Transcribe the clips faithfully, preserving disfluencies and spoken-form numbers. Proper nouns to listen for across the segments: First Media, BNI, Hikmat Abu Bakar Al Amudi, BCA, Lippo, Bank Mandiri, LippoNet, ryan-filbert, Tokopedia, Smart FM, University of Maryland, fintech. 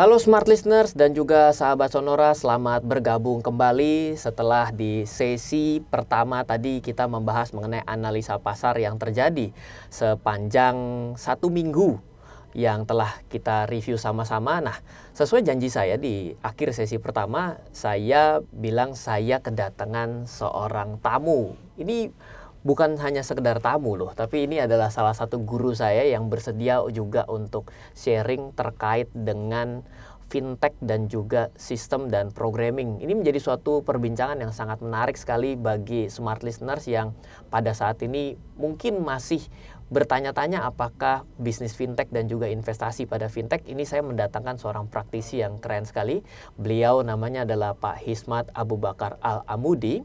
Halo Smart Listeners dan juga sahabat Sonora, selamat bergabung kembali setelah di sesi pertama tadi kita membahas mengenai analisa pasar yang terjadi sepanjang satu minggu yang telah kita review sama-sama. Nah, sesuai janji saya di akhir sesi pertama, saya bilang saya kedatangan seorang tamu. Ini bukan hanya sekedar tamu loh, tapi ini adalah salah satu guru saya yang bersedia juga untuk sharing terkait dengan fintech dan juga sistem dan programming. Ini menjadi suatu perbincangan yang sangat menarik sekali bagi smart listeners yang pada saat ini mungkin masih bertanya-tanya apakah bisnis fintech dan juga investasi pada fintech. Ini saya mendatangkan seorang praktisi yang keren sekali. Beliau namanya adalah Pak Hikmat Abu Bakar Al Amudi.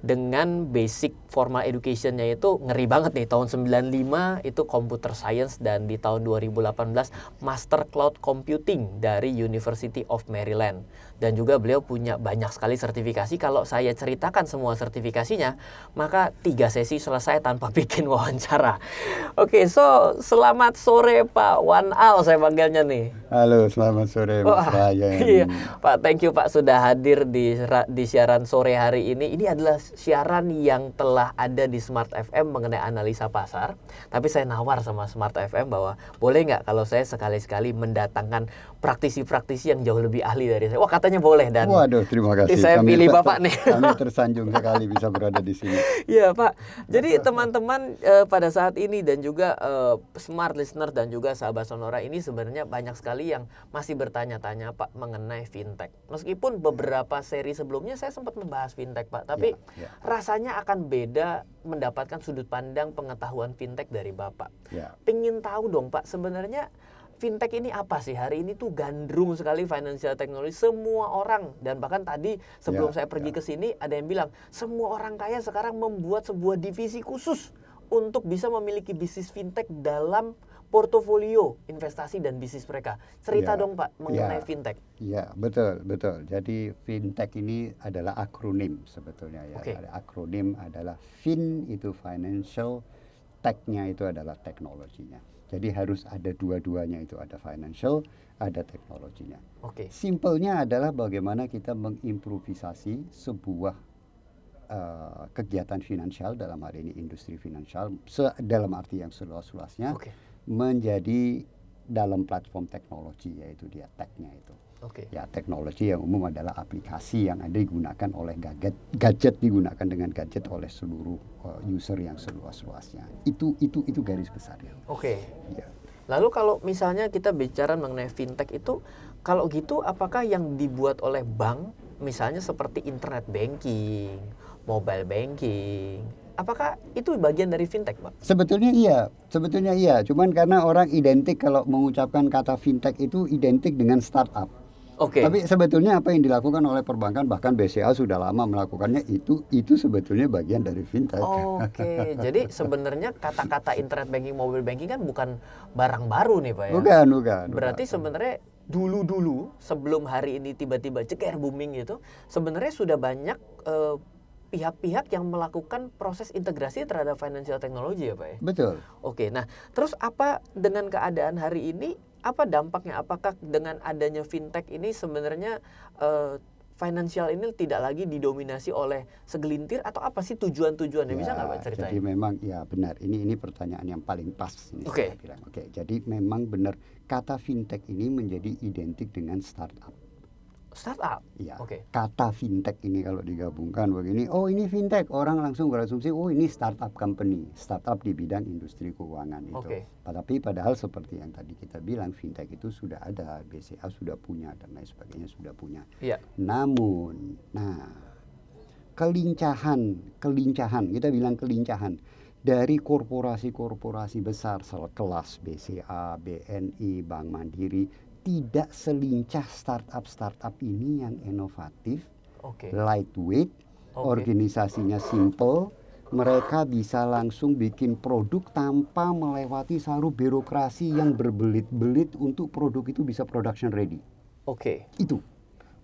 Dengan basic formal education-nya itu ngeri banget nih, tahun sembilan puluh lima itu computer science dan di tahun dua ribu delapan belas master cloud computing dari University of Maryland. Dan juga beliau punya banyak sekali sertifikasi. Kalau saya ceritakan semua sertifikasinya, maka tiga sesi selesai tanpa bikin wawancara. Oke, okay, so selamat sore Pak Wan Al, saya panggilnya nih. Halo, selamat sore Mas Ryan. Iya, Pak, thank you Pak sudah hadir di di siaran sore hari ini. Ini adalah siaran yang telah ada di Smart F M mengenai analisa pasar. Tapi saya nawar sama Smart F M bahwa boleh nggak kalau saya sekali-sekali mendatangkan praktisi-praktisi yang jauh lebih ahli dari saya. Wah, katanya boleh, dan waduh, terima kasih. Saya kami pilih Bapak nih. Kami tersanjung sekali bisa berada di sini. Iya Pak. Jadi teman-teman eh, pada saat ini dan juga eh, smart listener dan juga sahabat Sonora ini sebenarnya banyak sekali yang masih bertanya-tanya Pak mengenai fintech. Meskipun beberapa seri sebelumnya saya sempat membahas fintech Pak, tapi ya, ya. rasanya akan beda mendapatkan sudut pandang pengetahuan fintech dari Bapak. Ya. Pengen tahu dong Pak, sebenarnya fintech ini apa sih? Hari ini tuh gandrung sekali financial technology, semua orang, dan bahkan tadi sebelum ya, saya pergi ya. ke sini ada yang bilang semua orang kaya sekarang membuat sebuah divisi khusus untuk bisa memiliki bisnis fintech dalam portofolio investasi dan bisnis mereka. Cerita ya, dong Pak mengenai ya, fintech. Iya, betul, betul. Jadi fintech ini adalah akronim sebetulnya ya. Okay. Akronim adalah fin itu financial, tech-nya itu adalah teknologinya. Jadi harus ada dua-duanya itu, ada financial, ada teknologinya. Oke. Okay. Simpelnya adalah bagaimana kita mengimprovisasi sebuah uh, kegiatan finansial, dalam hal ini industri finansial, se- dalam arti yang seluas-luasnya, okay, menjadi dalam platform teknologi, yaitu dia tech-nya itu. Okay. Ya, teknologi yang umum adalah aplikasi yang ada digunakan oleh gadget, gadget digunakan dengan gadget oleh seluruh uh, user yang seluas-luasnya. Itu itu itu garis besarnya. Oke. Okay. Ya. Lalu kalau misalnya kita bicara mengenai fintech itu, kalau gitu apakah yang dibuat oleh bank, misalnya seperti internet banking, mobile banking, apakah itu bagian dari fintech, Pak? Sebetulnya iya, sebetulnya iya. Cuman karena orang identik kalau mengucapkan kata fintech itu identik dengan startup. Okay. Tapi sebetulnya apa yang dilakukan oleh perbankan, bahkan B C A sudah lama melakukannya, itu itu sebetulnya bagian dari fintech. Oke, okay. Jadi sebenarnya kata-kata internet banking, mobile banking kan bukan barang baru nih Pak ya? Bukan, bukan. Berarti bukan. Sebenarnya dulu-dulu sebelum hari ini tiba-tiba ceker booming gitu, sebenarnya sudah banyak uh, pihak-pihak yang melakukan proses integrasi terhadap financial technology ya Pak ya? Betul. Oke, nah terus apa dengan keadaan hari ini? Apa dampaknya? Apakah dengan adanya fintech ini sebenarnya uh, financial ini tidak lagi didominasi oleh segelintir, atau apa sih tujuan-tujuannya? Ya, bisa nggak Pak ceritain? Jadi memang ya benar, ini ini pertanyaan yang paling pas. Oke. Okay. Oke. Jadi memang benar kata fintech ini menjadi identik dengan startup. Startup? Ya. Oke. Okay. Kata fintech ini kalau digabungkan begini, oh ini fintech, orang langsung berasumsi oh ini startup company, startup di bidang industri keuangan itu. Okay. Tapi padahal seperti yang tadi kita bilang, fintech itu sudah ada, B C A sudah punya, dan lain sebagainya sudah punya. Iya. Namun, nah, kelincahan, kelincahan, kita bilang kelincahan dari korporasi-korporasi besar, sekelas B C A, B N I, Bank Mandiri, tidak selincah startup-startup ini yang inovatif, okay, lightweight, okay, organisasinya simple. Mereka bisa langsung bikin produk tanpa melewati saru birokrasi yang berbelit-belit untuk produk itu bisa production ready. Oke. Okay. Itu.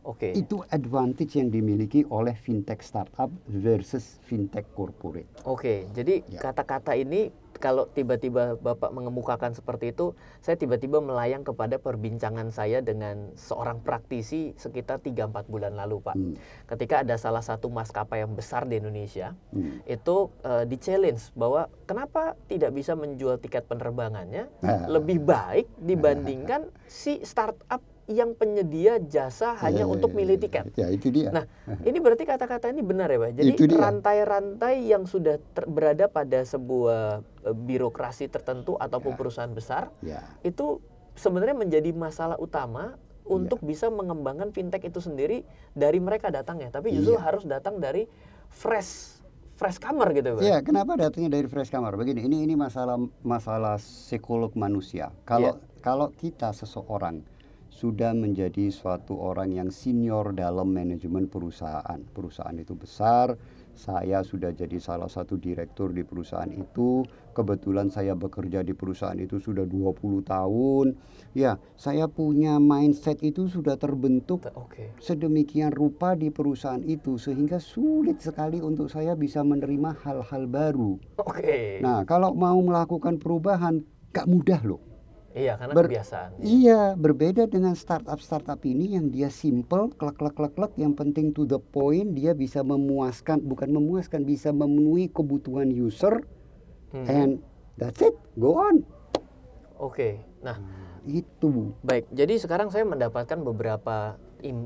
Okay. Itu advantage yang dimiliki oleh fintech startup versus fintech corporate. Oke, okay, jadi ya. Kata-kata ini kalau tiba-tiba Bapak mengemukakan seperti itu, saya tiba-tiba melayang kepada perbincangan saya dengan seorang praktisi sekitar tiga empat bulan lalu, Pak. Hmm. Ketika ada salah satu maskapai yang besar di Indonesia, hmm. itu uh, di-challenge bahwa kenapa tidak bisa menjual tiket penerbangannya ah. lebih baik dibandingkan ah. si startup yang penyedia jasa hanya ya, untuk milih tiket. Ya, itu dia. Nah, ini berarti kata-kata ini benar ya, Pak? Jadi rantai-rantai yang sudah ter- berada pada sebuah birokrasi tertentu ataupun ya. Perusahaan besar, ya. Itu sebenarnya menjadi masalah utama untuk ya. Bisa mengembangkan fintech itu sendiri dari mereka datangnya. Tapi justru ya. Harus datang dari fresh fresh comer gitu, Pak. Iya, kenapa datangnya dari fresh comer? Begini, ini ini masalah masalah psikolog manusia. Kalau ya. Kalau kita seseorang sudah menjadi suatu orang yang senior dalam manajemen perusahaan. Perusahaan itu besar, saya sudah jadi salah satu direktur di perusahaan itu, kebetulan saya bekerja di perusahaan itu sudah dua puluh tahun. Ya, saya punya mindset itu sudah terbentuk okay. sedemikian rupa di perusahaan itu, sehingga sulit sekali untuk saya bisa menerima hal-hal baru. Okay. Nah, kalau mau melakukan perubahan, gak mudah loh. Iya, karena Ber- kebiasaan. Iya, berbeda dengan startup-startup ini yang dia simple, klek-klek-klek-klek, yang penting to the point, dia bisa memuaskan, bukan memuaskan, bisa memenuhi kebutuhan user, hmm. and that's it, go on. Oke, okay. Nah, itu. Baik, jadi sekarang saya mendapatkan beberapa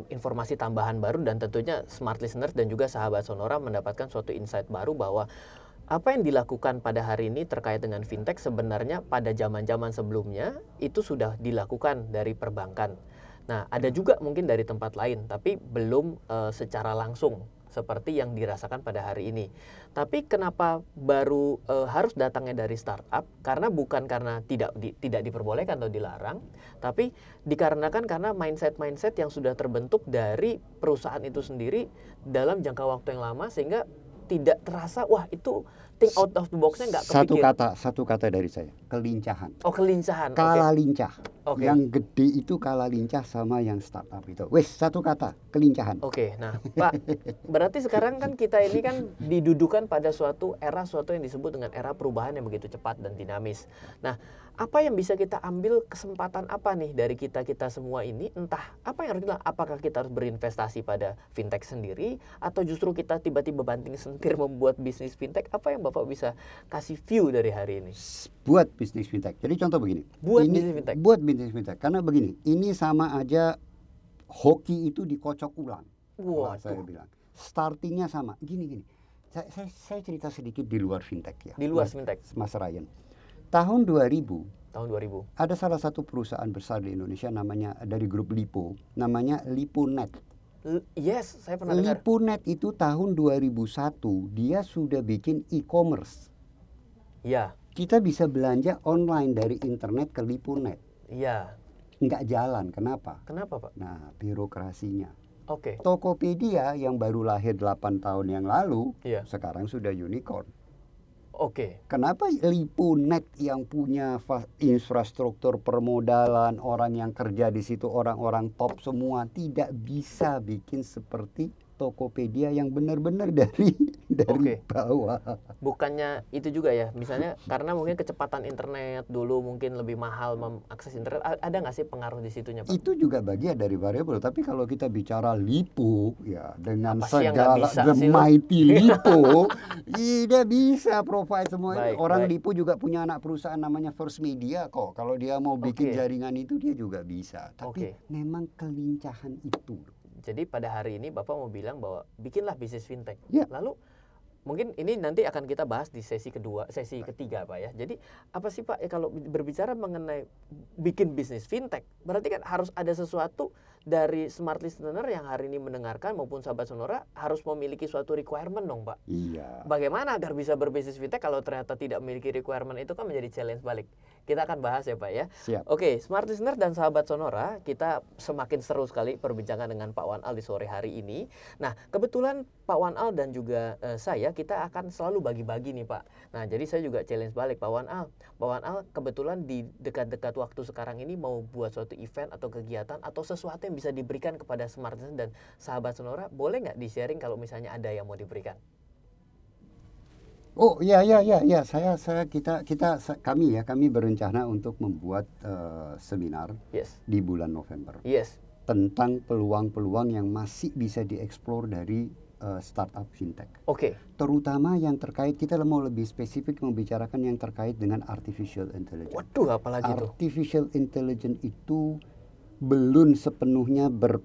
informasi tambahan baru, dan tentunya smart listeners dan juga sahabat Sonora mendapatkan suatu insight baru bahwa apa yang dilakukan pada hari ini terkait dengan fintech sebenarnya pada zaman-zaman sebelumnya itu sudah dilakukan dari perbankan. Nah, ada juga mungkin dari tempat lain, tapi belum uh, secara langsung seperti yang dirasakan pada hari ini. Tapi kenapa baru e, harus datangnya dari startup? Karena bukan karena tidak di, tidak diperbolehkan atau dilarang, tapi dikarenakan karena mindset-mindset yang sudah terbentuk dari perusahaan itu sendiri dalam jangka waktu yang lama, sehingga tidak terasa, wah itu think out of the box-nya nggak kepikir. Satu kata, satu kata dari saya, kelincahan. Oh, kelincahan. Kalah okay. lincah. Okay. Yang gede itu kalah lincah sama yang startup itu. Wes, satu kata, kelincahan. Oke, okay, nah Pak, berarti sekarang kan kita ini kan didudukan pada suatu era, suatu yang disebut dengan era perubahan yang begitu cepat dan dinamis. Nah, apa yang bisa kita ambil, kesempatan apa nih dari kita-kita semua ini, entah apa yang harus kita, apakah kita harus berinvestasi pada fintech sendiri, atau justru kita tiba-tiba banting sentir membuat bisnis fintech? Apa yang Bapak bisa kasih view dari hari ini? Buat bisnis fintech, jadi contoh begini. Buat ini, bisnis fintech? Buat bisnis fintech, karena begini, ini sama aja hoki itu dikocok ulang. Wah, saya bilang. Startingnya sama, gini-gini. Saya, saya, saya cerita sedikit di luar fintech ya. Di luar Mas, fintech? Mas Ryan. Tahun dua ribu, tahun dua ribu ada salah satu perusahaan besar di Indonesia namanya dari grup Lippo, namanya LippoNet. L- yes, saya pernah dengar. LippoNet itu tahun dua ribu satu dia sudah bikin e-commerce. Ya. Kita bisa belanja online dari internet ke LippoNet. Iya. Nggak jalan, kenapa? Kenapa, Pak? Nah, birokrasinya. Oke. Okay. Tokopedia yang baru lahir delapan tahun yang lalu, ya. Sekarang sudah unicorn. Oke. Okay. Kenapa LippoNet yang punya infrastruktur permodalan, orang yang kerja di situ orang-orang top semua, tidak bisa bikin seperti Tokopedia yang benar-benar dari dari okay. bawah. Bukannya itu juga ya, misalnya karena mungkin kecepatan internet dulu mungkin lebih mahal mengakses internet, ada nggak sih pengaruh di situnya, Pak? Itu juga bagian dari variabel, tapi kalau kita bicara Lippo, ya dengan apa segala the mighty Lippo, tidak bisa provide semua baik, ini. Orang baik. Lippo juga punya anak perusahaan namanya First Media kok, kalau dia mau bikin okay. jaringan itu dia juga bisa, tapi okay. memang kelincahan itu. Jadi pada hari ini Bapak mau bilang bahwa bikinlah bisnis fintech. Ya. Lalu mungkin ini nanti akan kita bahas di sesi kedua, sesi Baik. ketiga Pak ya. Jadi apa sih Pak ya, kalau berbicara mengenai bikin bisnis fintech, berarti kan harus ada sesuatu dari smart listener yang hari ini mendengarkan maupun sahabat Sonora harus memiliki suatu requirement dong Pak. Iya. Bagaimana agar bisa berbisnis fintech kalau ternyata tidak memiliki requirement, itu kan menjadi challenge balik. Kita akan bahas ya Pak ya. Siap. Oke, Smart Listener dan sahabat Sonora, kita semakin seru sekali perbincangan dengan Pak Wan Al di sore hari ini. Nah, kebetulan Pak Wan Al dan juga eh, saya, kita akan selalu bagi-bagi nih Pak. Nah, jadi saya juga challenge balik Pak Wan Al. Pak Wan Al kebetulan di dekat-dekat waktu sekarang ini mau buat suatu event atau kegiatan atau sesuatu yang bisa diberikan kepada Smart Listener dan sahabat Sonora, boleh nggak di-sharing kalau misalnya ada yang mau diberikan? Oh ya ya ya ya saya saya kita kita kami ya kami berencana untuk membuat uh, seminar yes. di bulan November yes. tentang peluang-peluang yang masih bisa dieksplor dari uh, startup fintech. Oke. Okay. Terutama yang terkait, kita mau lebih spesifik membicarakan yang terkait dengan artificial intelligence. Waduh, apalagi itu? Artificial intelligence itu belum sepenuhnya ber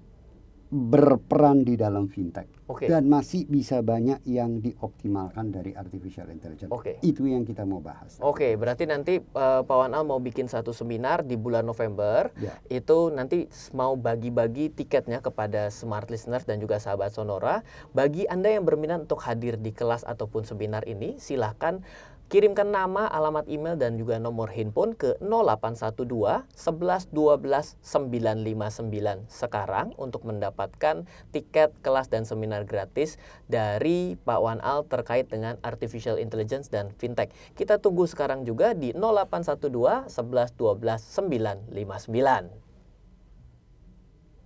berperan di dalam fintech. Okay. Dan masih bisa banyak yang dioptimalkan dari artificial intelligence. Okay. Itu yang kita mau bahas. Oke, okay, berarti nanti uh, Pak Wan Al mau bikin satu seminar di bulan November. Yeah. Itu nanti mau bagi-bagi tiketnya kepada Smart Listener dan juga sahabat Sonora. Bagi Anda yang berminat untuk hadir di kelas ataupun seminar ini, silahkan kirimkan nama, alamat email, dan juga nomor handphone ke nol delapan satu dua, satu satu satu dua, sembilan lima sembilan sekarang untuk mendapatkan tiket kelas dan seminar gratis dari Pak Wan Al terkait dengan Artificial Intelligence dan Fintech. Kita tunggu sekarang juga di nol delapan satu dua, satu satu satu dua, sembilan lima sembilan.